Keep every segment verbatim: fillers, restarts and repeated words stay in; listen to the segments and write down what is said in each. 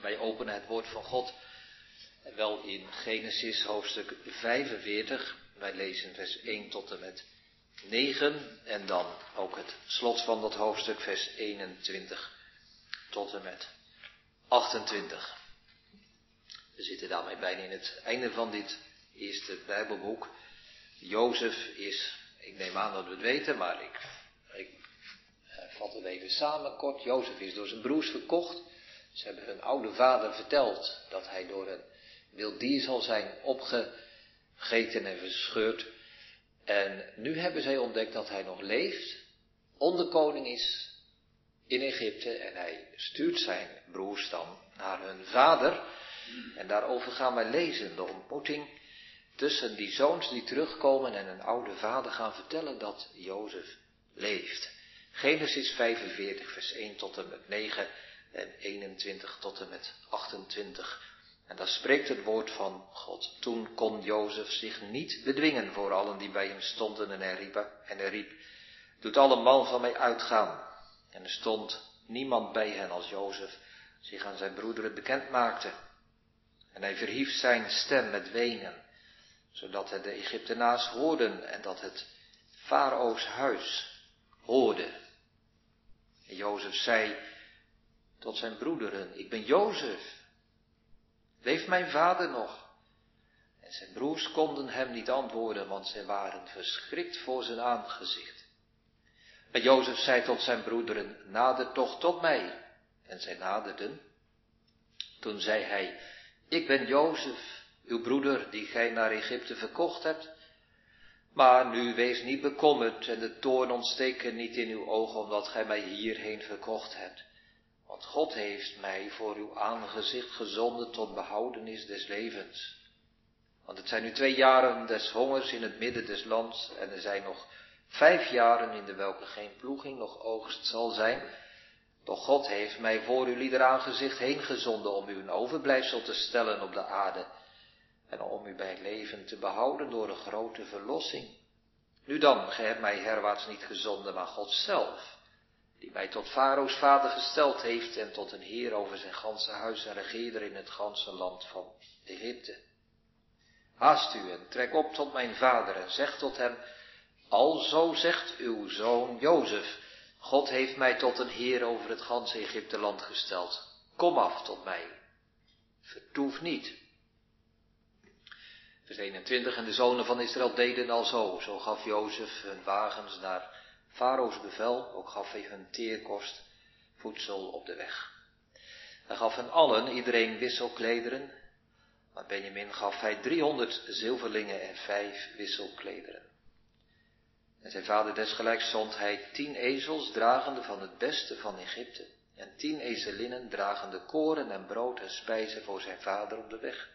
Wij openen het woord van God. En wel in Genesis hoofdstuk vijfenveertig. Wij lezen vers één tot en met negen. En dan ook het slot van dat hoofdstuk, vers eenentwintig tot en met achtentwintig. We zitten daarmee bijna in het einde van dit eerste Bijbelboek. Jozef is, ik neem aan dat we het weten, maar ik, ik vat het even samen kort. Jozef is door zijn broers verkocht. Ze hebben hun oude vader verteld dat hij door een wild dier zal zijn opgegeten en verscheurd. En nu hebben zij ontdekt dat hij nog leeft, onderkoning is in Egypte. En hij stuurt zijn broers dan naar hun vader. En daarover gaan wij lezen, de ontmoeting tussen die zoons die terugkomen en een oude vader gaan vertellen dat Jozef leeft. Genesis vijfenveertig, vers één tot en met negen en eenentwintig tot en met achtentwintig. En daar spreekt het woord van God. Toen kon Jozef zich niet bedwingen voor allen die bij hem stonden en hij riep, en hij riep, doet allemaal van mij uitgaan. En er stond niemand bij hen als Jozef zich aan zijn broederen bekend maakte. En hij verhief zijn stem met wenen, zodat het de Egyptenaars hoorden en dat het Farao's huis hoorde. En Jozef zei tot zijn broederen, ik ben Jozef, leeft mijn vader nog? En zijn broers konden hem niet antwoorden, want zij waren verschrikt voor zijn aangezicht. En Jozef zei tot zijn broederen, nader toch tot mij. En zij naderden. Toen zei hij, ik ben Jozef, uw broeder, die gij naar Egypte verkocht hebt. Maar nu wees niet bekommerd en de toorn ontsteken niet in uw ogen, omdat gij mij hierheen verkocht hebt. Want God heeft mij voor uw aangezicht gezonden tot behoudenis des levens. Want het zijn nu twee jaren des hongers in het midden des lands en er zijn nog vijf jaren in de welke geen ploeging noch oogst zal zijn. Doch God heeft mij voor uw lieder aangezicht heen gezonden om u een overblijfsel te stellen op de aarde en om u bij het leven te behouden door een grote verlossing. Nu dan, gij hebt mij herwaarts niet gezonden, maar God zelf, die mij tot Farao's vader gesteld heeft en tot een heer over zijn ganse huis en regeerder in het ganse land van Egypte. Haast u en trek op tot mijn vader en zeg tot hem, alzo zegt uw zoon Jozef, God heeft mij tot een heer over het ganse Egypte land gesteld. Kom af tot mij, vertoef niet. Vers eenentwintig, en de zonen van Israël deden alzo, zo gaf Jozef hun wagens naar Farao's bevel, ook gaf hij hun teerkost, voedsel op de weg. Hij gaf hen allen, iedereen wisselklederen, maar Benjamin gaf hij driehonderd zilverlingen en vijf wisselklederen. En zijn vader desgelijks zond hij tien ezels, dragende van het beste van Egypte, en tien ezelinnen, dragende koren en brood en spijzen voor zijn vader op de weg.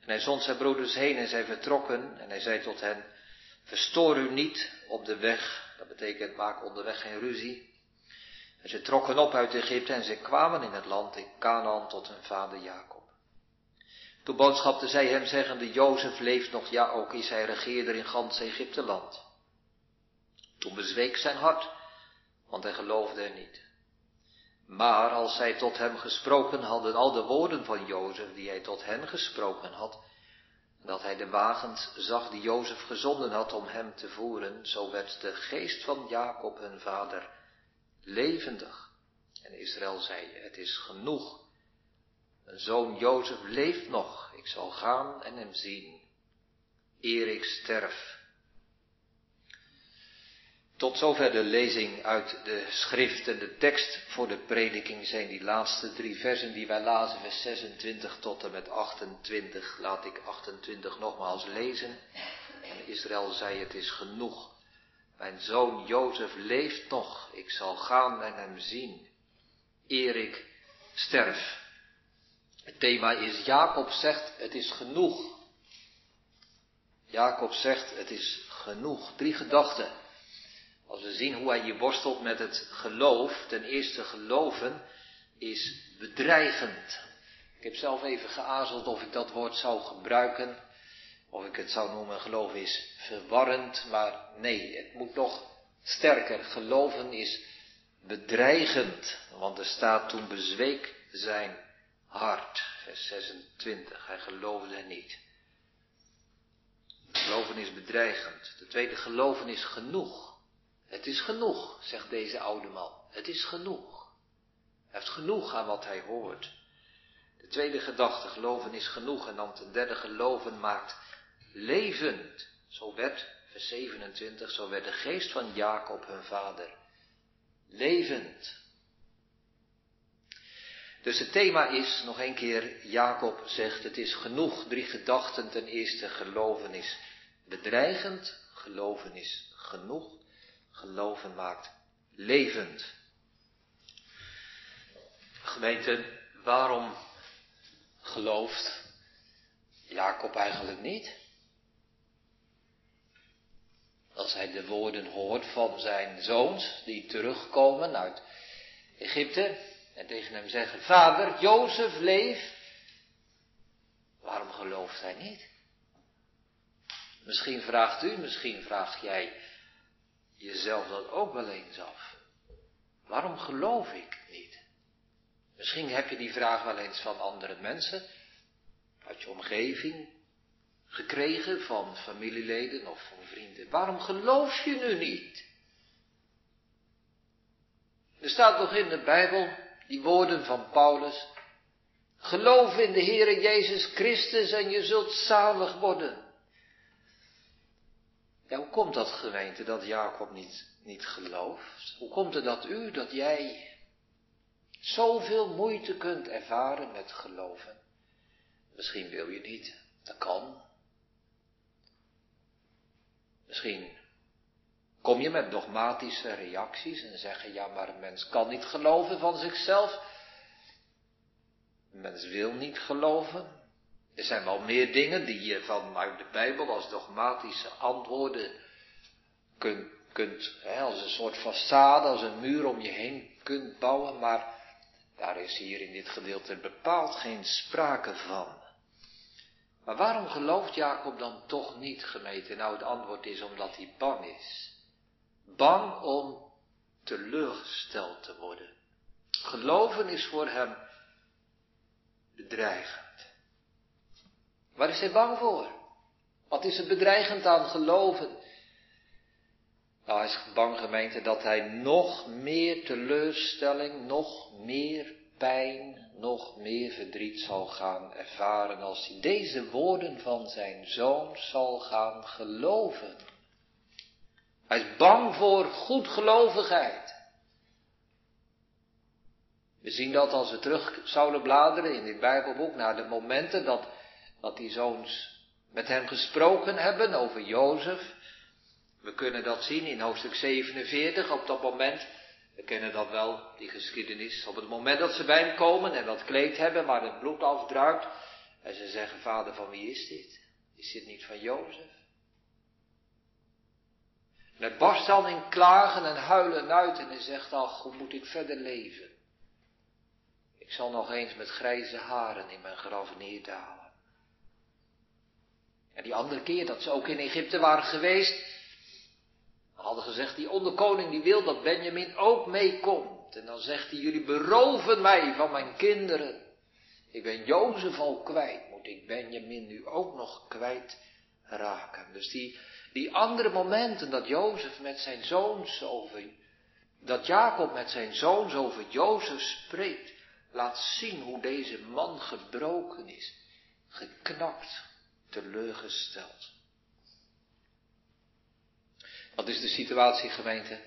En hij zond zijn broeders heen en zij vertrokken, en hij zei tot hen, verstoor u niet op de weg, dat betekent maak onderweg geen ruzie. En ze trokken op uit Egypte en ze kwamen in het land in Kanaan tot hun vader Jacob. Toen boodschapten zij hem zeggende, Jozef leeft nog, ja ook is hij regeerder in gans Egypteland. Toen bezweek zijn hart, want hij geloofde er niet. Maar als zij tot hem gesproken hadden, al de woorden van Jozef die hij tot hen gesproken had, dat hij de wagens zag die Jozef gezonden had om hem te voeren, zo werd de geest van Jacob hun vader levendig. En Israël zei, het is genoeg. Mijn zoon Jozef leeft nog, ik zal gaan en hem zien, eer ik sterf. Tot zover de lezing uit de schrift en de tekst voor de prediking zijn die laatste drie versen die wij lazen, vers zesentwintig tot en met achtentwintig. Laat ik achtentwintig nogmaals lezen. En Israël zei, het is genoeg. Mijn zoon Jozef leeft nog, ik zal gaan en hem zien, eer ik sterf. Het thema is, Jacob zegt, het is genoeg. Jacob zegt, het is genoeg. Drie gedachten. Als we zien hoe hij hier worstelt met het geloof, ten eerste geloven is bedreigend. Ik heb zelf even geaarzeld of ik dat woord zou gebruiken, of ik het zou noemen, geloof is verwarrend, maar nee, het moet nog sterker. Geloven is bedreigend, want er staat toen bezweek zijn hart, vers zesentwintig, hij geloofde niet. Geloven is bedreigend. De tweede, geloven is genoeg. Het is genoeg, zegt deze oude man. Het is genoeg. Hij heeft genoeg aan wat hij hoort. De tweede gedachte, geloven is genoeg. En dan ten derde, geloven maakt levend. Zo werd, vers zevenentwintig, zo werd de geest van Jacob, hun vader, levend. Dus het thema is, nog een keer, Jacob zegt, het is genoeg. Drie gedachten. Ten eerste, geloven is bedreigend. Geloven is genoeg. Geloven maakt levend. Gemeente, waarom gelooft Jacob eigenlijk niet? Als hij de woorden hoort van zijn zoons, die terugkomen uit Egypte en tegen hem zeggen, vader, Jozef leeft. Waarom gelooft hij niet? Misschien vraagt u, misschien vraag jij jezelf dat ook wel eens af. Waarom geloof ik niet? Misschien heb je die vraag wel eens van andere mensen, uit je omgeving gekregen, van familieleden of van vrienden. Waarom geloof je nu niet? Er staat nog in de Bijbel, die woorden van Paulus, geloof in de Heere Jezus Christus en je zult zalig worden. Ja, hoe komt dat, gemeente, dat Jacob niet, niet gelooft? Hoe komt het dat u, dat jij zoveel moeite kunt ervaren met geloven? Misschien wil je niet, dat kan. Misschien kom je met dogmatische reacties en zeggen, ja, maar een mens kan niet geloven van zichzelf. Een mens wil niet geloven. Er zijn wel meer dingen die je vanuit de Bijbel als dogmatische antwoorden kunt, kunt hè, als een soort façade, als een muur om je heen kunt bouwen. Maar daar is hier in dit gedeelte bepaald geen sprake van. Maar waarom gelooft Jacob dan toch niet, gemeente? Nou, het antwoord is omdat hij bang is. Bang om teleurgesteld te worden. Geloven is voor hem bedreigend. Waar is hij bang voor? Wat is er bedreigend aan geloven? Nou, hij is bang, gemeente, dat hij nog meer teleurstelling, nog meer pijn, nog meer verdriet zal gaan ervaren als hij deze woorden van zijn zoon zal gaan geloven. Hij is bang voor goedgelovigheid. We zien dat als we terug zouden bladeren in dit Bijbelboek naar de momenten dat, dat die zoons met hem gesproken hebben over Jozef. We kunnen dat zien in hoofdstuk zevenenveertig op dat moment. We kennen dat wel, die geschiedenis. Op het moment dat ze bij hem komen en dat kleed hebben waar het bloed afdruipt. En ze zeggen, vader, van wie is dit? Is dit niet van Jozef? En hij barst dan in klagen en huilen uit en hij zegt, ach, hoe moet ik verder leven? Ik zal nog eens met grijze haren in mijn graf neerdalen. En die andere keer dat ze ook in Egypte waren geweest, hadden gezegd, die onderkoning die wil dat Benjamin ook meekomt. En dan zegt hij, jullie beroven mij van mijn kinderen. Ik ben Jozef al kwijt, moet ik Benjamin nu ook nog kwijtraken? Dus die... Die andere momenten dat Jozef met zijn zoons over, dat Jacob met zijn zoons over Jozef spreekt, laat zien hoe deze man gebroken is, geknakt, teleurgesteld. Wat is de situatie, gemeente?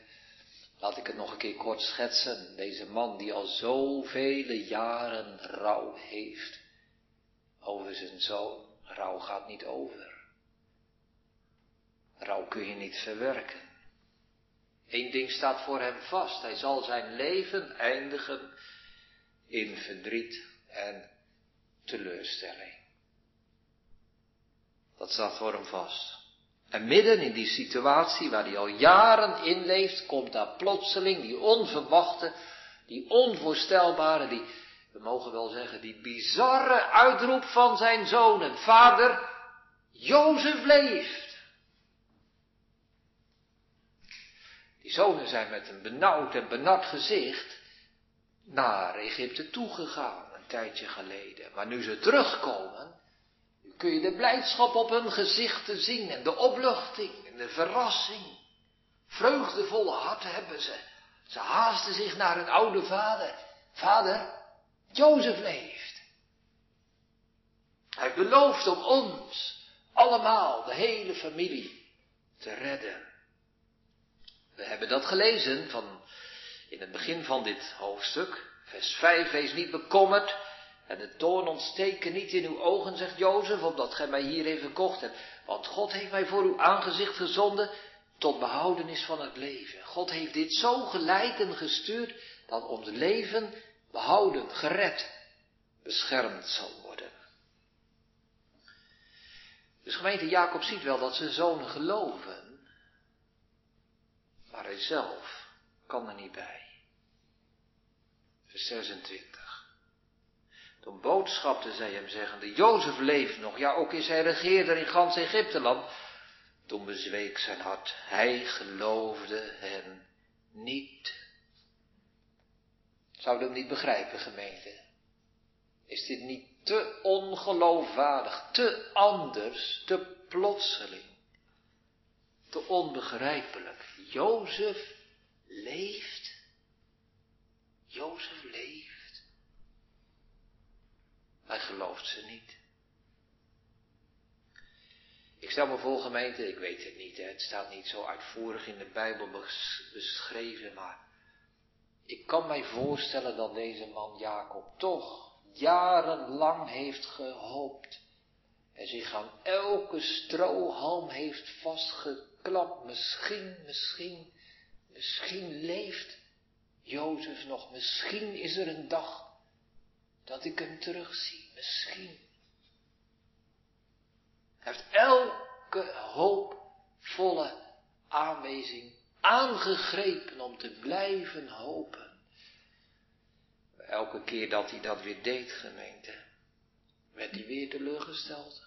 Laat ik het nog een keer kort schetsen. Deze man die al zoveel jaren rouw heeft over zijn zoon, rouw gaat niet over. Rouw kun je niet verwerken. Eén ding staat voor hem vast. Hij zal zijn leven eindigen in verdriet en teleurstelling. Dat staat voor hem vast. En midden in die situatie waar hij al jaren in leeft, komt daar plotseling die onverwachte, die onvoorstelbare, die, we mogen wel zeggen, die bizarre uitroep van zijn zonen. Vader, Jozef leeft. Die zonen zijn met een benauwd en benard gezicht naar Egypte toegegaan een tijdje geleden. Maar nu ze terugkomen, kun je de blijdschap op hun gezichten zien en de opluchting en de verrassing. Vreugdevolle harten hebben ze. Ze haasten zich naar hun oude vader. Vader, Jozef leeft. Hij belooft om ons, allemaal, de hele familie, te redden. We hebben dat gelezen van in het begin van dit hoofdstuk. vers vijf, wees niet bekommerd en de toorn ontsteken niet in uw ogen, zegt Jozef, omdat gij mij hierheen verkocht hebt. Want God heeft mij voor uw aangezicht gezonden tot behoudenis van het leven. God heeft dit zo geleid en gestuurd dat ons leven behouden, gered, beschermd zal worden. Dus gemeente, Jacob ziet wel dat zijn zonen geloven, maar hij zelf kan er niet bij. vers zesentwintig. Toen boodschapte zij hem zeggende, Jozef leeft nog, ja ook is hij regeerder in gans Egypteland. Toen bezweek zijn hart, hij geloofde hen niet. Zou dat niet begrijpen, gemeente? Is dit niet te ongeloofwaardig, te anders, te plotseling, te onbegrijpelijk? Jozef leeft. Jozef leeft. Hij gelooft ze niet. Ik stel me voor, gemeente, ik weet het niet, hè, het staat niet zo uitvoerig in de Bijbel beschreven, maar ik kan mij voorstellen dat deze man Jacob toch jarenlang heeft gehoopt en zich aan elke strohalm heeft vastgeklapt. Misschien, misschien, misschien leeft Jozef nog. Misschien is er een dag dat ik hem terugzie. Misschien. Hij heeft elke hoopvolle aanwijzing aangegrepen om te blijven hopen. Elke keer dat hij dat weer deed, gemeente, werd hij weer teleurgesteld.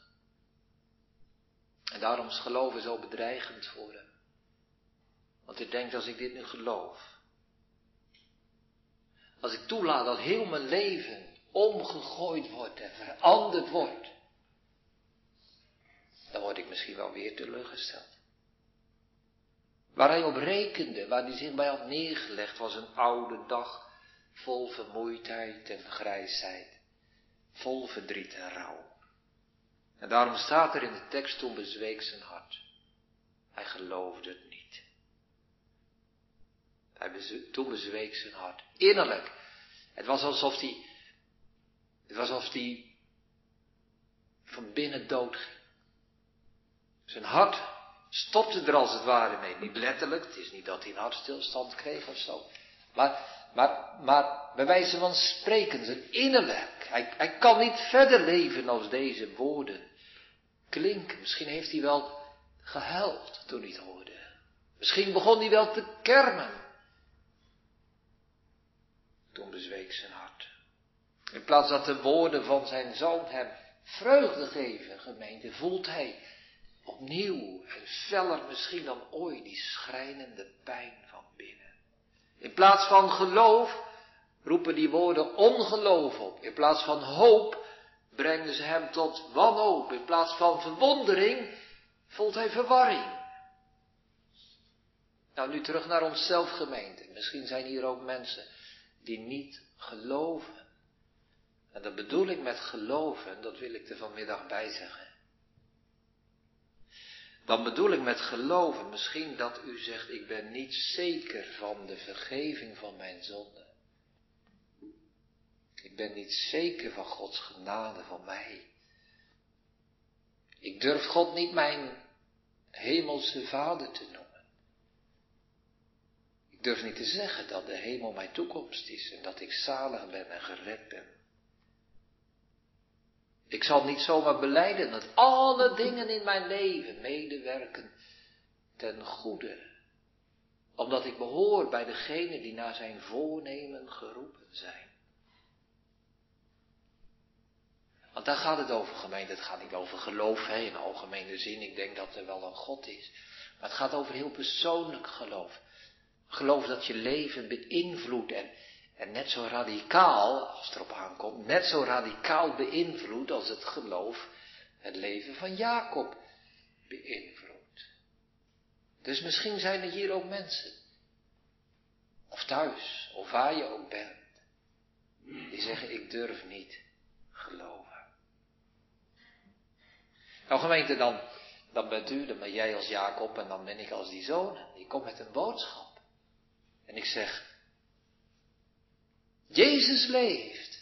En daarom is geloven zo bedreigend voor hem. Want hij denkt, als ik dit nu geloof, als ik toelaat dat heel mijn leven omgegooid wordt en veranderd wordt, dan word ik misschien wel weer teleurgesteld. Waar hij op rekende, waar hij zich bij had neergelegd, was een oude dag. Vol vermoeidheid en grijsheid, vol verdriet en rouw. En daarom staat er in de tekst, toen bezweek zijn hart. Hij geloofde het niet. Hij bezweek, toen bezweek zijn hart. Innerlijk. Het was alsof hij, het was alsof hij van binnen dood ging. Zijn hart stopte er als het ware mee. Niet letterlijk, het is niet dat hij een hartstilstand kreeg of zo. Maar... Maar, maar bij wijze van spreken, zijn innerlijk. Hij, hij kan niet verder leven als deze woorden klinken. Misschien heeft hij wel gehuild toen hij het hoorde. Misschien begon hij wel te kermen. Toen bezweek zijn hart. In plaats dat de woorden van zijn zoon hem vreugde geven, gemeente, voelt hij opnieuw en feller misschien dan ooit die schrijnende pijn van binnen. In plaats van geloof roepen die woorden ongeloof op. In plaats van hoop brengen ze hem tot wanhoop. In plaats van verwondering voelt hij verwarring. Nou, nu terug naar onszelf, gemeente. Misschien zijn hier ook mensen die niet geloven. En dat bedoel ik met geloven, dat wil ik er vanmiddag bij zeggen. Dan bedoel ik met geloven misschien dat u zegt, ik ben niet zeker van de vergeving van mijn zonde. Ik ben niet zeker van Gods genade van mij. Ik durf God niet mijn hemelse vader te noemen. Ik durf niet te zeggen dat de hemel mijn toekomst is en dat ik zalig ben en gered ben. Ik zal niet zomaar belijden dat alle dingen in mijn leven medewerken ten goede. Omdat ik behoor bij degenen die naar zijn voornemen geroepen zijn. Want daar gaat het over, gemeente. Het gaat niet over geloof, hè, in algemene zin. Ik denk dat er wel een God is. Maar het gaat over heel persoonlijk geloof. Geloof dat je leven beïnvloedt en, en net zo radicaal, als het erop aankomt, net zo radicaal beïnvloedt als het geloof het leven van Jacob beïnvloedt. Dus misschien zijn er hier ook mensen, of thuis, of waar je ook bent, die zeggen, ik durf niet geloven. Nou gemeente, dan, dan bent u, dan ben jij als Jacob en dan ben ik als die zoon. Die komt met een boodschap. En ik zeg, Jezus leeft.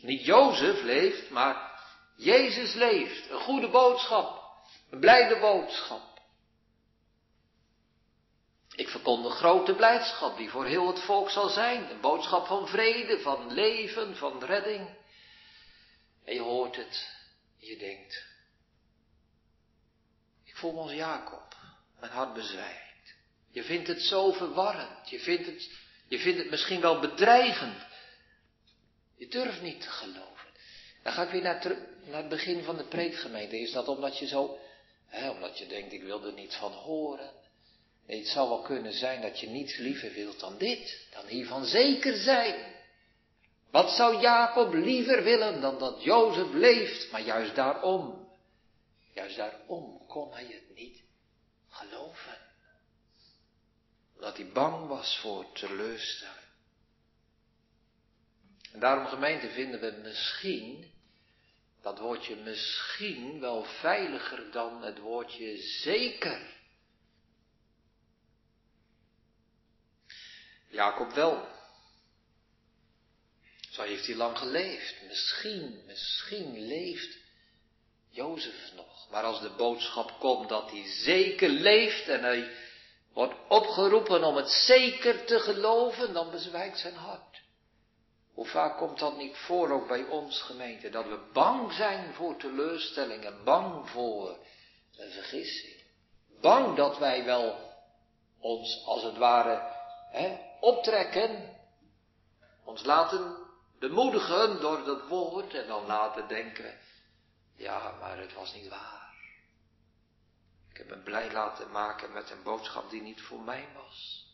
Niet Jozef leeft, maar Jezus leeft. Een goede boodschap. Een blijde boodschap. Ik verkondig grote blijdschap die voor heel het volk zal zijn. Een boodschap van vrede, van leven, van redding. En je hoort het, je denkt, ik voel me als Jacob, mijn hart bezwijkt. Je vindt het zo verwarrend, je vindt het, je vindt het misschien wel bedreigend. Je durft niet te geloven. Dan ga ik weer naar, naar het begin van de preekgemeente. Is dat omdat je zo, hè, omdat je denkt, ik wil er niets van horen. Nee, het zou wel kunnen zijn dat je niets liever wilt dan dit, dan hiervan zeker zijn. Wat zou Jacob liever willen dan dat Jozef leeft? Maar juist daarom, juist daarom kon hij het niet geloven. Omdat hij bang was voor teleurstelling. En daarom, gemeente, vinden we misschien, dat woordje misschien wel veiliger dan het woordje zeker. Jacob wel. Zo heeft hij lang geleefd. Misschien, misschien leeft Jozef nog. Maar als de boodschap komt dat hij zeker leeft en hij wordt opgeroepen om het zeker te geloven, dan bezwijkt zijn hart. Hoe vaak komt dat niet voor, ook bij ons gemeente, dat we bang zijn voor teleurstelling en bang voor een vergissing. Bang dat wij wel ons als het ware, hè, optrekken, ons laten bemoedigen door dat woord en dan laten denken, ja, maar het was niet waar. Ik heb me blij laten maken met een boodschap die niet voor mij was.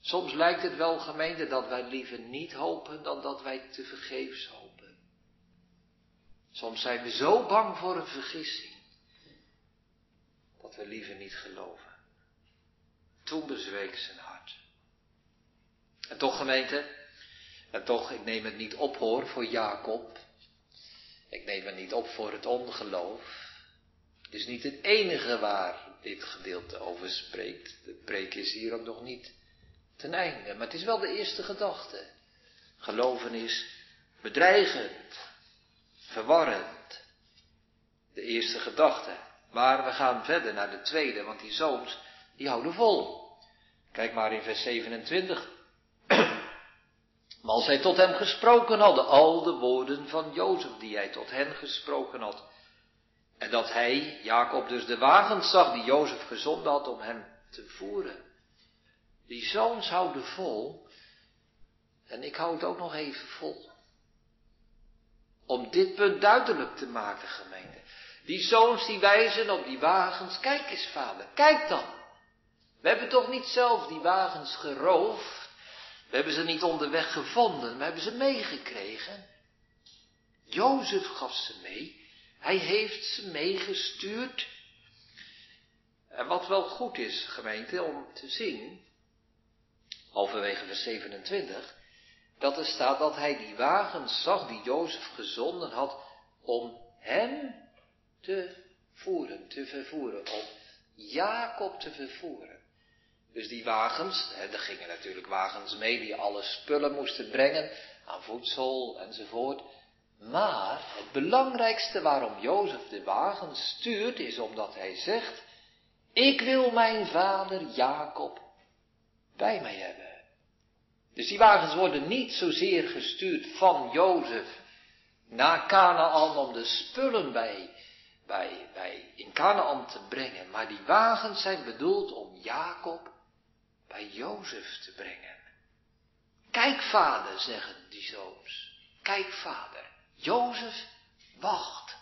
Soms lijkt het wel, gemeente, dat wij liever niet hopen dan dat wij tevergeefs hopen. Soms zijn we zo bang voor een vergissing, dat we liever niet geloven. Toen bezweek zijn hart. En toch, gemeente, en toch, ik neem het niet op hoor voor Jacob. Ik neem het niet op voor het ongeloof. Het is niet het enige waar dit gedeelte over spreekt. De preek is hier ook nog niet ten einde. Maar het is wel de eerste gedachte. Geloven is bedreigend, verwarrend. De eerste gedachte. Maar we gaan verder naar de tweede, want die zoons, die houden vol. Kijk maar in vers zevenentwintig. Maar als zij tot hem gesproken hadden, al de woorden van Jozef die hij tot hen gesproken had. En dat hij, Jacob, dus de wagens zag die Jozef gezonden had om hem te voeren. Die zoons houden vol, en ik hou het ook nog even vol. Om dit punt duidelijk te maken, gemeente. Die zoons die wijzen op die wagens, kijk eens vader, kijk dan. We hebben toch niet zelf die wagens geroofd? We hebben ze niet onderweg gevonden, we hebben ze meegekregen. Jozef gaf ze mee, hij heeft ze meegestuurd. En wat wel goed is, gemeente, om te zien, halverwege vers zevenentwintig, dat er staat dat hij die wagens zag die Jozef gezonden had om hem te voeren, te vervoeren, om Jacob te vervoeren. Dus die wagens, hè, er gingen natuurlijk wagens mee die alle spullen moesten brengen, aan voedsel enzovoort. Maar het belangrijkste waarom Jozef de wagens stuurt, is omdat hij zegt, ik wil mijn vader Jacob bij mij hebben. Dus die wagens worden niet zozeer gestuurd van Jozef naar Kanaan om de spullen bij bij, bij in Kanaan te brengen. Maar die wagens zijn bedoeld om Jacob bij Jozef te brengen. Kijk vader, zeggen die zoons. Kijk vader, Jozef wacht.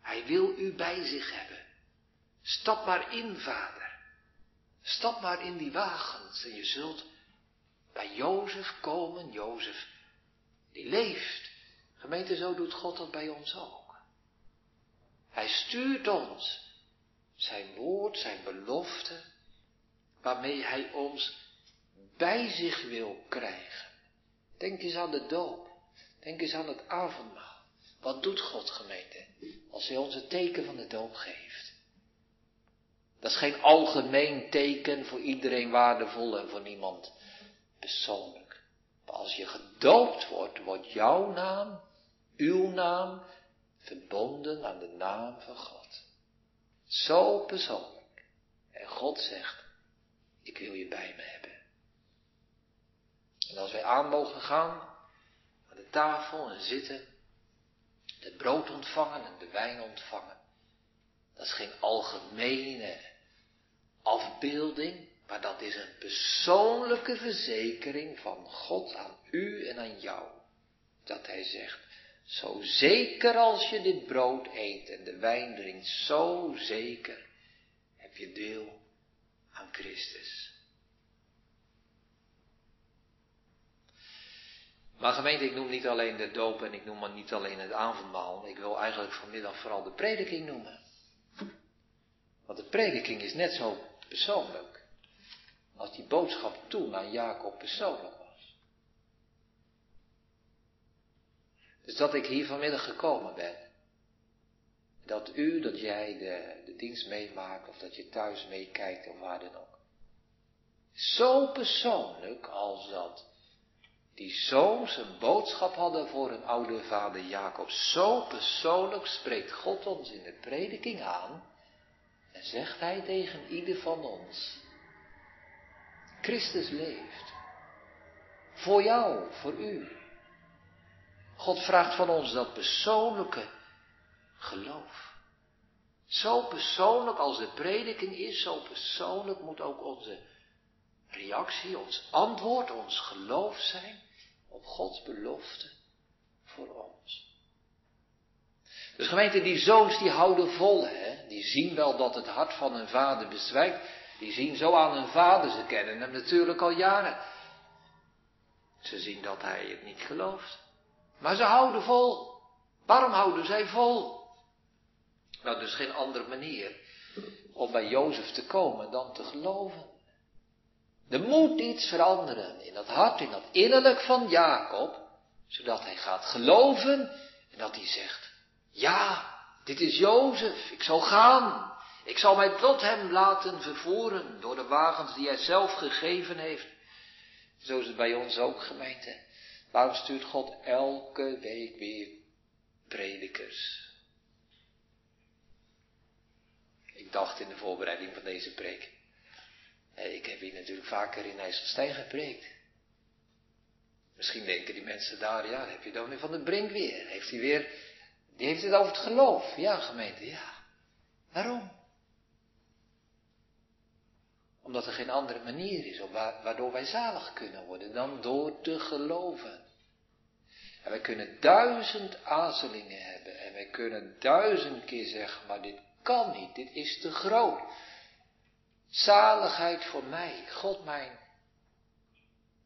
Hij wil u bij zich hebben. Stap maar in vader. Stap maar in die wagens en je zult bij Jozef komen. Jozef, die leeft. Gemeente, zo doet God dat bij ons ook. Hij stuurt ons zijn woord, zijn belofte, waarmee hij ons bij zich wil krijgen. Denk eens aan de doop. Denk eens aan het avondmaal. Wat doet God, gemeente, als hij ons het teken van de doop geeft? Dat is geen algemeen teken, voor iedereen waardevol en voor niemand persoonlijk. Maar als je gedoopt wordt, wordt jouw naam, uw naam, verbonden aan de naam van God. Zo persoonlijk. En God zegt, ik wil je bij me hebben. En als wij aan mogen gaan, aan de tafel en zitten, het brood ontvangen en de wijn ontvangen. Dat is geen algemene afbeelding, maar dat is een persoonlijke verzekering van God aan u en aan jou. Dat hij zegt, zo zeker als je dit brood eet en de wijn drinkt, zo zeker heb je deel aan Christus. Maar gemeente, ik noem niet alleen de doop en ik noem maar niet alleen het avondmaal. Ik wil eigenlijk vanmiddag vooral de prediking noemen. Want de prediking is net zo persoonlijk als die boodschap toen aan Jacob persoonlijk was. Dus dat ik hier vanmiddag gekomen ben. Dat u, dat jij de, de dienst meemaakt of dat je thuis meekijkt of waar dan ook. Zo persoonlijk als dat. Die zoons een boodschap hadden voor hun oude vader Jacob. Zo persoonlijk spreekt God ons in de prediking aan. En zegt hij tegen ieder van ons. Christus leeft. Voor jou, voor u. God vraagt van ons dat persoonlijke geloof. Zo persoonlijk als de prediking is, zo persoonlijk moet ook onze reactie, ons antwoord, ons geloof zijn op Gods belofte voor ons. Dus gemeente, die zoons die houden vol, hè? Die zien wel dat het hart van hun vader bezwijkt. Die zien zo aan hun vader, ze kennen hem natuurlijk al jaren. Ze zien dat hij het niet gelooft. Maar ze houden vol. Waarom houden zij vol? Nou, dus geen andere manier om bij Jozef te komen dan te geloven. Er moet iets veranderen in dat hart, in dat innerlijk van Jacob, zodat hij gaat geloven en dat hij zegt, ja, dit is Jozef, ik zal gaan, ik zal mij tot hem laten vervoeren door de wagens die hij zelf gegeven heeft. Zo is het bij ons ook, gemeente. Daarom stuurt God elke week weer predikers. Ik dacht in de voorbereiding van deze preek. Ik heb hier natuurlijk vaker in IJsselstein gepreekt. Misschien denken die mensen daar, ja, heb je dan weer Van den Brink weer. Heeft hij weer, die heeft het over het geloof. Ja, gemeente, ja. Waarom? Omdat er geen andere manier is waardoor wij zalig kunnen worden dan door te geloven. En wij kunnen duizend aarzelingen hebben. En wij kunnen duizend keer zeggen, maar dit kan niet, dit is te groot. Zaligheid voor mij, God mijn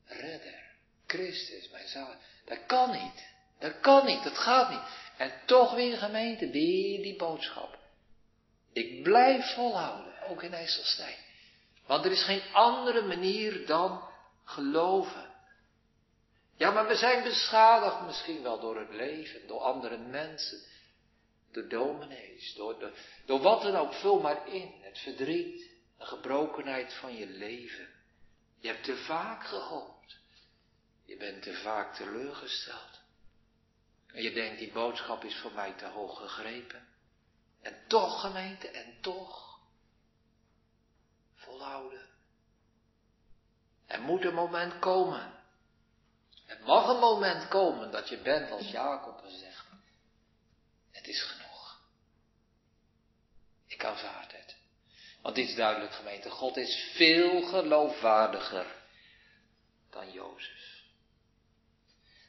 redder, Christus mijn zalig. Dat kan niet, dat kan niet, dat gaat niet. En toch weer gemeente, weer die boodschap. Ik blijf volhouden, ook in IJsselstein. Want er is geen andere manier dan geloven. Ja, maar we zijn beschadigd misschien wel door het leven, door andere mensen. Door dominees, door, de, door wat dan ook, vul maar in, het verdriet. De gebrokenheid van je leven. Je hebt te vaak gehoopt. Je bent te vaak teleurgesteld. En je denkt, die boodschap is voor mij te hoog gegrepen. En toch, gemeente, en toch. Volhouden. Er moet een moment komen. Er mag een moment komen dat je bent als Jacob en zegt. Het is genoeg. Ik aanvaard het. Want dit is duidelijk, gemeente, God is veel geloofwaardiger dan Jozef.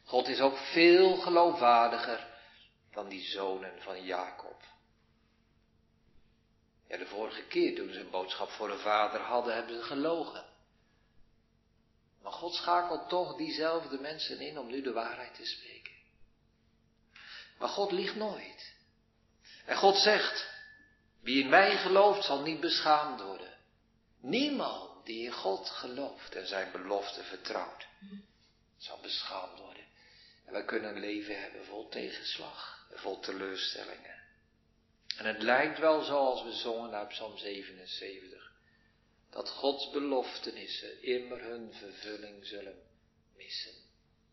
God is ook veel geloofwaardiger dan die zonen van Jacob. Ja, de vorige keer toen ze een boodschap voor hun vader hadden, hebben ze gelogen. Maar God schakelt toch diezelfde mensen in om nu de waarheid te spreken. Maar God liegt nooit. En God zegt, wie in mij gelooft zal niet beschaamd worden. Niemand die in God gelooft en zijn belofte vertrouwt, zal beschaamd worden. En we kunnen een leven hebben vol tegenslag, vol teleurstellingen. En het lijkt wel zoals we zongen uit Psalm zevenenzeventig. Dat Gods beloftenissen immer hun vervulling zullen missen.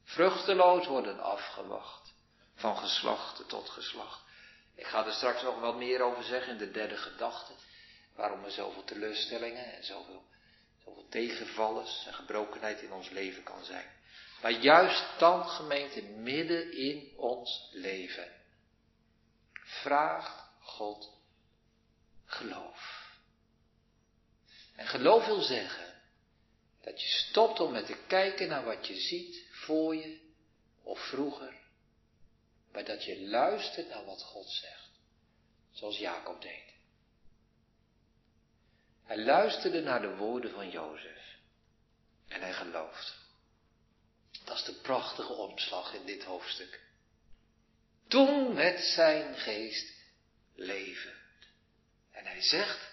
Vruchteloos worden afgewacht. Van geslacht tot geslacht. Ik ga er straks nog wat meer over zeggen in de derde gedachte. Waarom er zoveel teleurstellingen en zoveel, zoveel tegenvallers en gebrokenheid in ons leven kan zijn. Maar juist dan, gemeente, midden in ons leven. Vraagt God geloof. En geloof wil zeggen dat je stopt om met te kijken naar wat je ziet voor je of vroeger. Maar dat je luistert naar wat God zegt. Zoals Jacob deed. Hij luisterde naar de woorden van Jozef. En hij geloofde. Dat is de prachtige omslag in dit hoofdstuk. Toen met zijn geest leven. En hij zegt...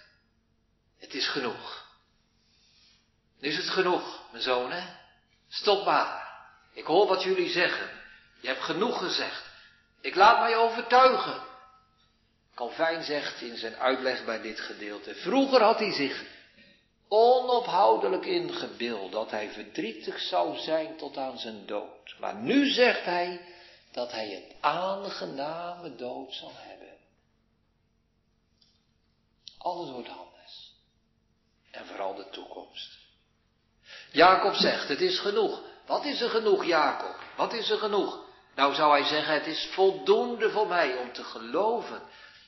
Het is genoeg. Nu is het genoeg, mijn zoon, hè? Stop maar. Ik hoor wat jullie zeggen. Je hebt genoeg gezegd. Ik laat mij overtuigen. Calvijn zegt in zijn uitleg bij dit gedeelte. Vroeger had hij zich onophoudelijk ingebeeld dat hij verdrietig zou zijn tot aan zijn dood. Maar nu zegt hij dat hij een aangename dood zal hebben. Alles wordt anders. En vooral de toekomst. Jacob zegt, het is genoeg. Wat is er genoeg, Jacob? Wat is er genoeg? Nou zou hij zeggen, het is voldoende voor mij om te geloven.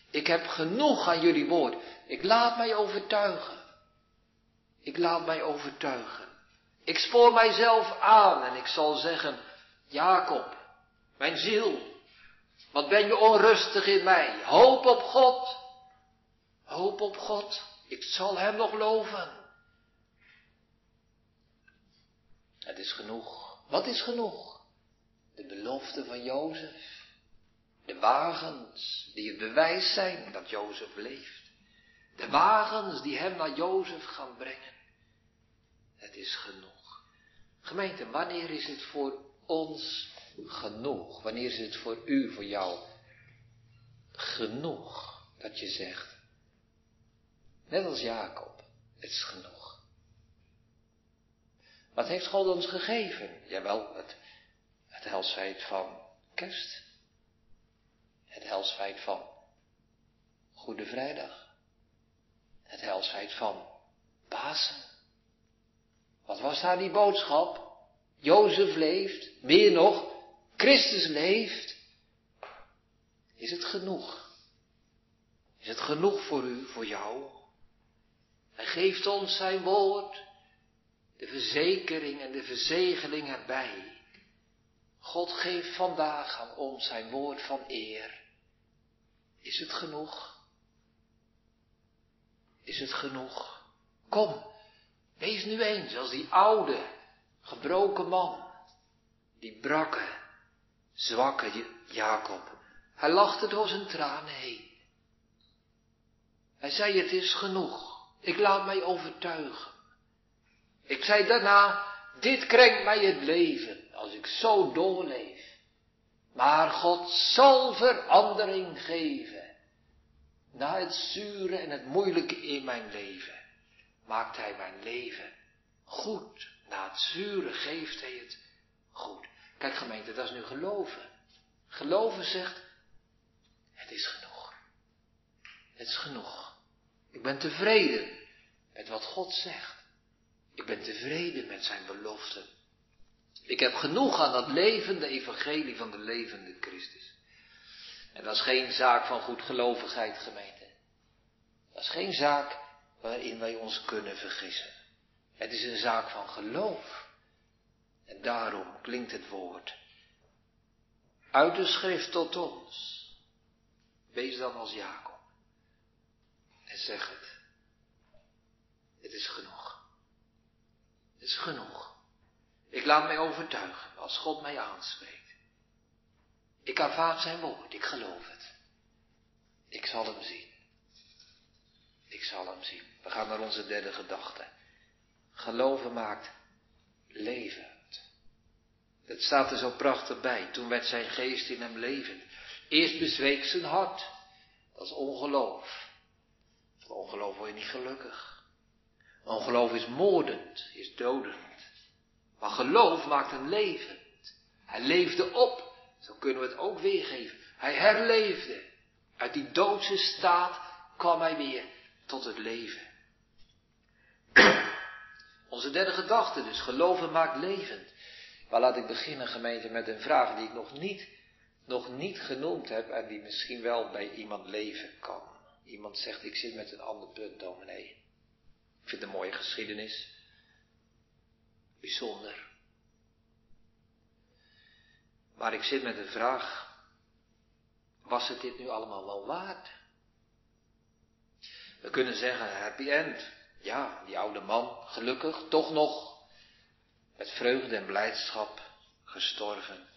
Ik heb genoeg aan jullie woord. Ik laat mij overtuigen. Ik laat mij overtuigen. Ik spoor mijzelf aan en ik zal zeggen, Jacob, mijn ziel, wat ben je onrustig in mij? Hoop op God. Hoop op God. Ik zal hem nog loven. Het is genoeg. Wat is genoeg? De belofte van Jozef. De wagens die het bewijs zijn dat Jozef leeft. De wagens die hem naar Jozef gaan brengen. Het is genoeg. Gemeente, wanneer is het voor ons genoeg? Wanneer is het voor u, voor jou genoeg dat je zegt... Net als Jacob, het is genoeg. Wat heeft God ons gegeven? Jawel, het, het helsfeit van kerst. Het helsfeit van Goede Vrijdag. Het helsfeit van Pasen. Wat was daar die boodschap? Jozef leeft, meer nog, Christus leeft. Is het genoeg? Is het genoeg voor u, voor jou? Hij geeft ons zijn woord, de verzekering en de verzegeling erbij. God geeft vandaag aan ons zijn woord van eer. Is het genoeg? Is het genoeg? Kom, wees nu eens als die oude, gebroken man, die brakke, zwakke Jacob. Hij lachte door zijn tranen heen. Hij zei, het is genoeg. Ik laat mij overtuigen. Ik zei daarna, dit krenkt mij het leven, als ik zo doorleef. Maar God zal verandering geven. Na het zure en het moeilijke in mijn leven, maakt hij mijn leven goed. Na het zure geeft hij het goed. Kijk gemeente, dat is nu geloven. Geloven zegt, het is genoeg. Het is genoeg. Ik ben tevreden met wat God zegt. Ik ben tevreden met zijn beloften. Ik heb genoeg aan dat levende evangelie van de levende Christus. En dat is geen zaak van goedgelovigheid, gemeente. Dat is geen zaak waarin wij ons kunnen vergissen. Het is een zaak van geloof. En daarom klinkt het woord uit de schrift tot ons. Wees dan als Jacob. en zeg het. Het is genoeg. Het is genoeg. Ik laat mij overtuigen als God mij aanspreekt. Ik aanvaard zijn woord, ik geloof het. Ik zal hem zien. Ik zal hem zien. We gaan naar onze derde gedachte. Geloven maakt levend. Dat staat er zo prachtig bij. Toen werd zijn geest in hem levend. Eerst bezweek zijn hart. Dat is ongeloof. Van ongeloof word je niet gelukkig. Ongeloof is moordend, is dodend. Maar geloof maakt hem levend. Hij leefde op. Zo kunnen we het ook weergeven. Hij herleefde. Uit die doodse staat kwam hij weer tot het leven. Onze derde gedachte dus. Geloven maakt levend. Maar laat ik beginnen, gemeente, met een vraag die ik nog niet, nog niet genoemd heb. En die misschien wel bij iemand leven kan. Iemand zegt, ik zit met een ander punt, dominee. Ik vind het een mooie geschiedenis. Bijzonder. Maar ik zit met een vraag. Was het dit nu allemaal wel waard? We kunnen zeggen, happy end. Ja, die oude man, gelukkig, toch nog, met vreugde en blijdschap gestorven.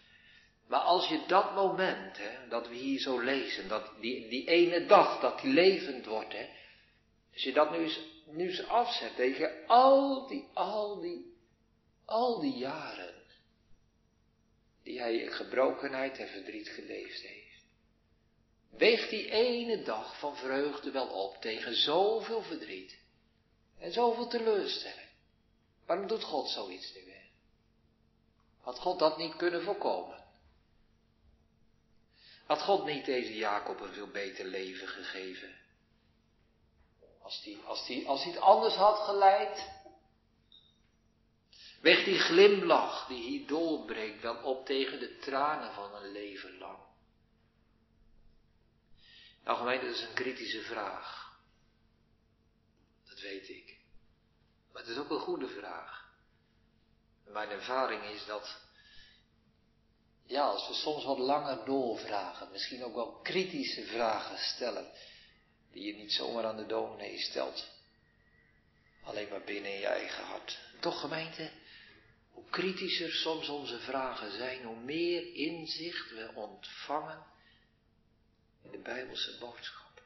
Maar als je dat moment, hè, dat we hier zo lezen, dat die, die ene dag, dat die levend wordt, hè, als je dat nu eens, nu eens afzet tegen al die, al die, al die jaren, die hij in gebrokenheid en verdriet geleefd heeft. Weegt die ene dag van vreugde wel op tegen zoveel verdriet en zoveel teleurstelling? Waarom doet God zoiets nu weer? Had God dat niet kunnen voorkomen? Had God niet deze Jacob een veel beter leven gegeven? Als hij als die, als die het anders had geleid? Weegt die glimlach die hier doorbreekt wel op tegen de tranen van een leven lang? Nou gemeente, dat is een kritische vraag. Dat weet ik. Maar het is ook een goede vraag. En mijn ervaring is dat, ja, als we soms wat langer doorvragen, misschien ook wel kritische vragen stellen, die je niet zomaar aan de dominee stelt, alleen maar binnen in je eigen hart. Toch gemeente, hoe kritischer soms onze vragen zijn, hoe meer inzicht we ontvangen in de Bijbelse boodschap.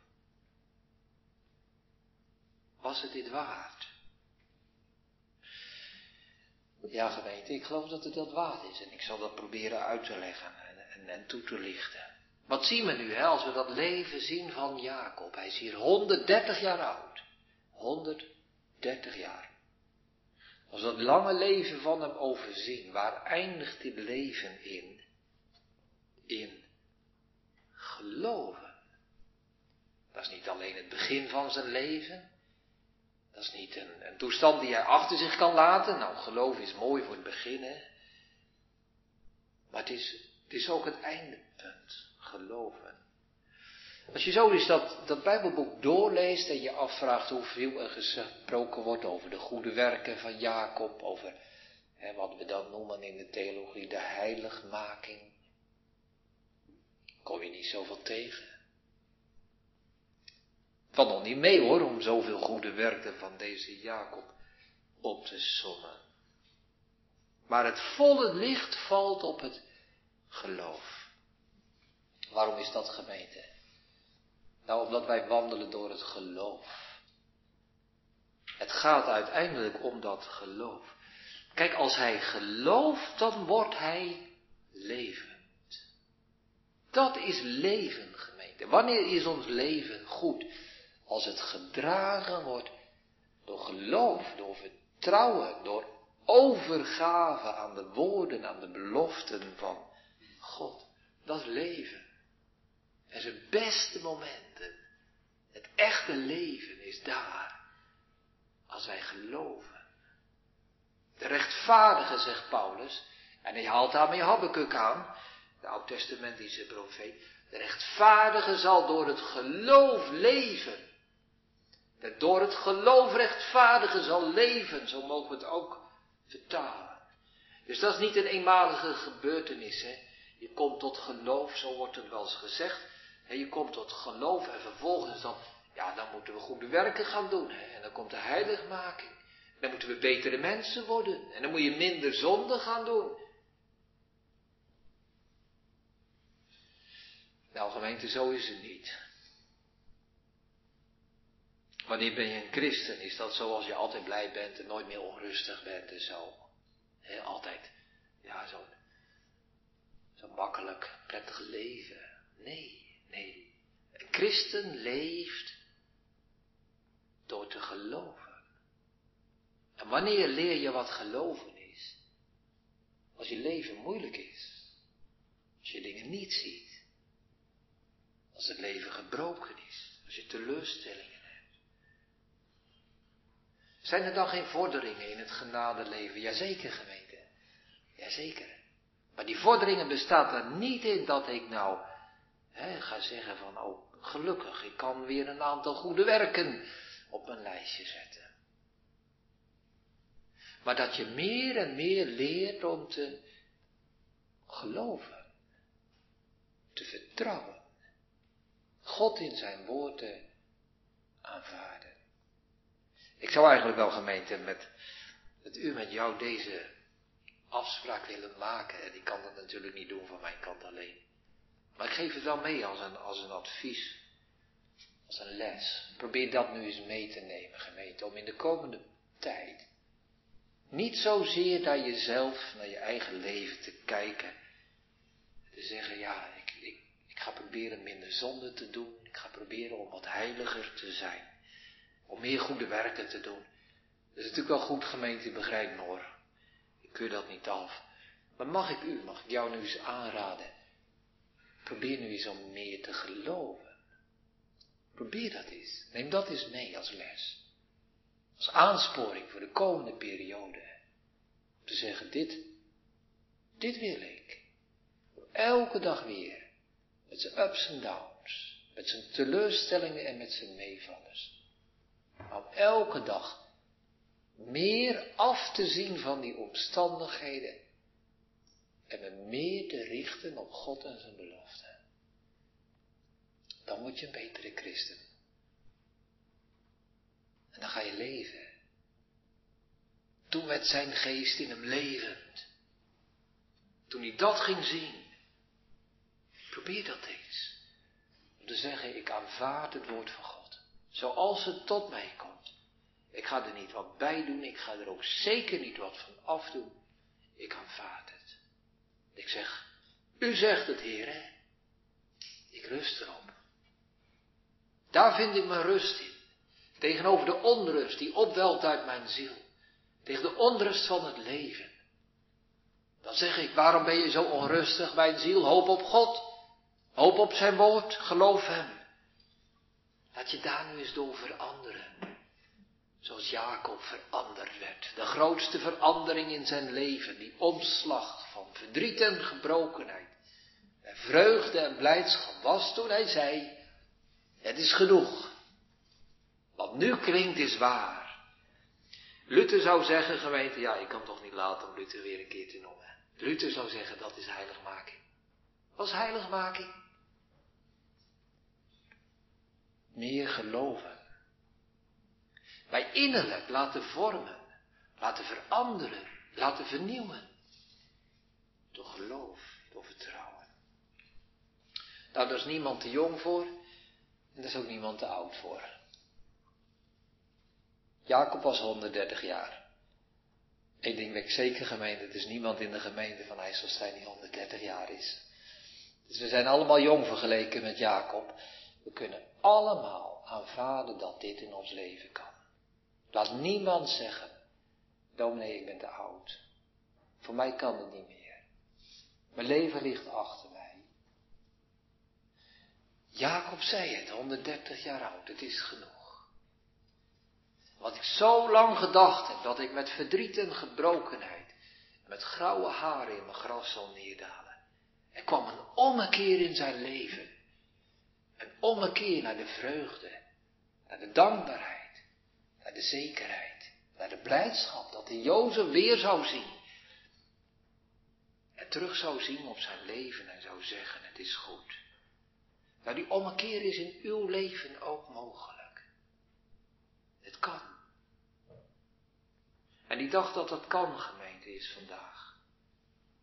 Was het dit waard? Ja gemeente, ik geloof dat het dat waard is. En ik zal dat proberen uit te leggen en, en, en toe te lichten. Wat zien we nu hè, als we dat leven zien van Jacob? Hij is hier honderddertig jaar oud. honderddertig jaar. Als we dat lange leven van hem overzien, waar eindigt dit leven in? In geloven. Dat is niet alleen het begin van zijn leven. Dat is niet een, een toestand die hij achter zich kan laten. Nou, geloof is mooi voor het begin, hè. Maar het is, het is ook het eindpunt. Geloven. Als je zo eens dat, dat Bijbelboek doorleest en je afvraagt hoeveel er gesproken wordt over de goede werken van Jacob, over hè, wat we dan noemen in de theologie de heiligmaking, kom je niet zoveel tegen. Het valt nog niet mee hoor, om zoveel goede werken van deze Jacob op te sommen. Maar het volle licht valt op het geloof. Waarom is dat gemeente? Nou, omdat wij wandelen door het geloof. Het gaat uiteindelijk om dat geloof. Kijk, als hij gelooft, dan wordt hij leven. Dat is leven, gemeente. Wanneer is ons leven goed? Als het gedragen wordt door geloof, door vertrouwen, door overgave aan de woorden, aan de beloften van God. Dat is leven. En zijn beste momenten, het echte leven is daar, als wij geloven. De rechtvaardige, zegt Paulus, en hij haalt daarmee Habakkuk aan, de oud-testamentische profeet. De rechtvaardige zal door het geloof leven. De door het geloof rechtvaardige zal leven. Zo mogen we het ook vertalen. Dus dat is niet een eenmalige gebeurtenis. Hè? Je komt tot geloof, zo wordt het wel eens gezegd. En je komt tot geloof en vervolgens dan Ja, dan moeten we goede werken gaan doen. Hè? En dan komt de heiligmaking. Dan moeten we betere mensen worden. En dan moet je minder zonde gaan doen. Nou gemeente, zo is het niet. Wanneer ben je een christen? Is dat zo als je altijd blij bent en nooit meer onrustig bent en zo? He, altijd, ja, zo'n zo makkelijk, prettig leven. Nee, nee. Een christen leeft door te geloven. En wanneer leer je wat geloven is? Als je leven moeilijk is. Als je dingen niet ziet. Als het leven gebroken is. Als je teleurstellingen. Zijn er dan geen vorderingen in het genadeleven? Jazeker, gemeente. Jazeker. Maar die vorderingen bestaat er niet in dat ik nou hè, ga zeggen van, oh, gelukkig, ik kan weer een aantal goede werken op mijn lijstje zetten. Maar dat je meer en meer leert om te geloven. Te vertrouwen. God in zijn woord te aanvaarden. Ik zou eigenlijk wel, gemeente, met, met u, met jou deze afspraak willen maken. En ik kan dat natuurlijk niet doen van mijn kant alleen. Maar ik geef het wel mee als een, als een advies. Als een les. Probeer dat nu eens mee te nemen, gemeente. Om in de komende tijd niet zozeer naar jezelf, naar je eigen leven te kijken. Te zeggen, ja, ik, ik, ik ga proberen minder zonde te doen. Ik ga proberen om wat heiliger te zijn. Om meer goede werken te doen. Dat is natuurlijk wel goed, gemeente, begrijp me hoor. Ik keur dat niet af. Maar mag ik u, mag ik jou nu eens aanraden. Probeer nu eens om meer te geloven. Probeer dat eens. Neem dat eens mee als les. Als aansporing voor de komende periode. Om te zeggen, dit, dit wil ik. Elke dag weer. Met zijn ups en downs. Met zijn teleurstellingen en met zijn meevallers. Om elke dag meer af te zien van die omstandigheden en me meer te richten op God en zijn belofte. Dan word je een betere christen. En dan ga je leven. Toen werd zijn geest in hem levend. Toen hij dat ging zien. Probeer dat eens. Om te zeggen, ik aanvaard het woord van God. Zoals het tot mij komt. Ik ga er niet wat bij doen. Ik ga er ook zeker niet wat van afdoen. Ik aanvaard het. Ik zeg, u zegt het, Heere. Ik rust erop. Daar vind ik mijn rust in. Tegenover de onrust die opwelt uit mijn ziel. Tegen de onrust van het leven. Dan zeg ik, waarom ben je zo onrustig, mijn ziel? Hoop op God. Hoop op zijn woord. Geloof hem. Laat je daar nu eens door veranderen. Zoals Jacob veranderd werd. De grootste verandering in zijn leven. Die omslag van verdriet en gebrokenheid. En vreugde en blijdschap was toen hij zei. Het is genoeg. Wat nu klinkt is waar. Luther zou zeggen, gemeente. Ja, ik kan toch niet laten om Luther weer een keer te noemen. Luther zou zeggen, dat is heiligmaking. Wat is heiligmaking? Meer geloven. Mij innerlijk laten vormen. Laten veranderen. Laten vernieuwen. Door geloof. Door vertrouwen. Nou, daar is niemand te jong voor. En daar is ook niemand te oud voor. Jacob was honderddertig jaar. Eén ding weet ik zeker, gemeente. Er is niemand in de gemeente van IJsselstein die honderddertig jaar is. Dus we zijn allemaal jong vergeleken met Jacob. We kunnen allemaal aanvaarden dat dit in ons leven kan. Laat niemand zeggen, dominee, ik ben te oud. Voor mij kan het niet meer. Mijn leven ligt achter mij. Jacob zei het, honderddertig jaar oud, het is genoeg. Wat ik zo lang gedacht heb, dat ik met verdriet en gebrokenheid, met grauwe haren in mijn gras zal neerdalen. Er kwam een ommekeer in zijn leven. Een ommekeer naar de vreugde, naar de dankbaarheid, naar de zekerheid, naar de blijdschap dat hij Jozef weer zou zien. En terug zou zien op zijn leven en zou zeggen, het is goed. Nou, die ommekeer is in uw leven ook mogelijk. Het kan. En die dacht dat dat kan, gemeente, is vandaag.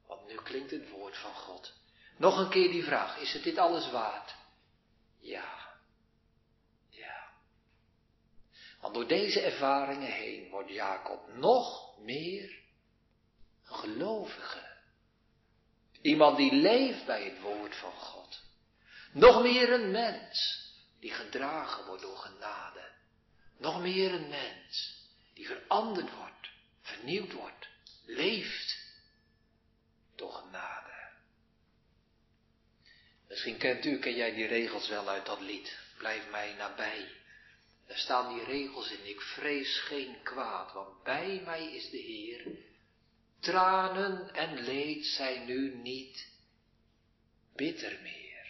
Want nu klinkt het woord van God. Nog een keer die vraag, is het dit alles waard? Ja. Ja. Want door deze ervaringen heen wordt Jacob nog meer een gelovige. Iemand die leeft bij het woord van God. Nog meer een mens die gedragen wordt door genade. Nog meer een mens die veranderd wordt, vernieuwd wordt, leeft door genade. Misschien kent u, ken jij die regels wel uit dat lied. Blijf mij nabij. Daar staan die regels in. Ik vrees geen kwaad, want bij mij is de Heer. Tranen en leed zijn nu niet bitter meer.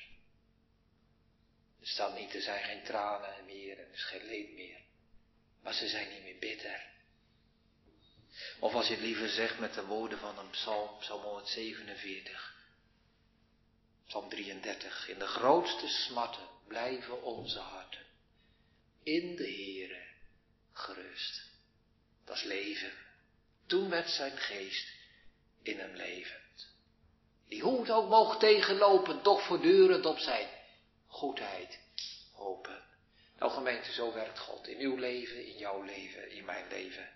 Er staat niet, er zijn geen tranen meer en er is geen leed meer. Maar ze zijn niet meer bitter. Of als je het liever zegt met de woorden van een psalm, psalm honderdzevenenveertig. Psalm drieëndertig, in de grootste smarten blijven onze harten in de Heere gerust. Dat is leven. Toen werd zijn geest in hem levend. Die hoe het ook mocht tegenlopen, toch voortdurend op zijn goedheid hopen. Nou gemeente, zo werkt God. In uw leven, in jouw leven, in mijn leven.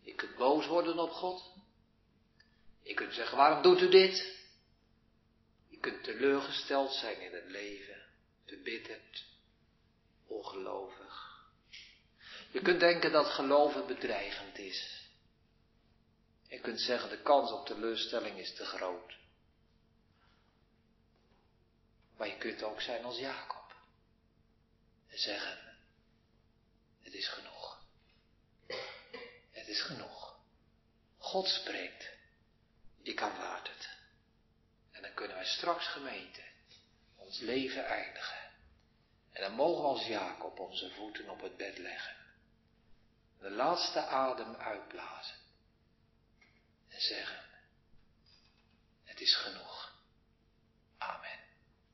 Je kunt boos worden op God. Je kunt zeggen, waarom doet u dit? Je kunt teleurgesteld zijn in het leven, verbitterd, ongelovig. Je kunt denken dat geloven bedreigend is. Je kunt zeggen, de kans op teleurstelling is te groot. Maar je kunt ook zijn als Jacob. En zeggen, het is genoeg. Het is genoeg. God spreekt, ik aanvaard het. En dan kunnen wij straks, gemeente, ons leven eindigen. En dan mogen we als Jacob onze voeten op het bed leggen. De laatste adem uitblazen. En zeggen,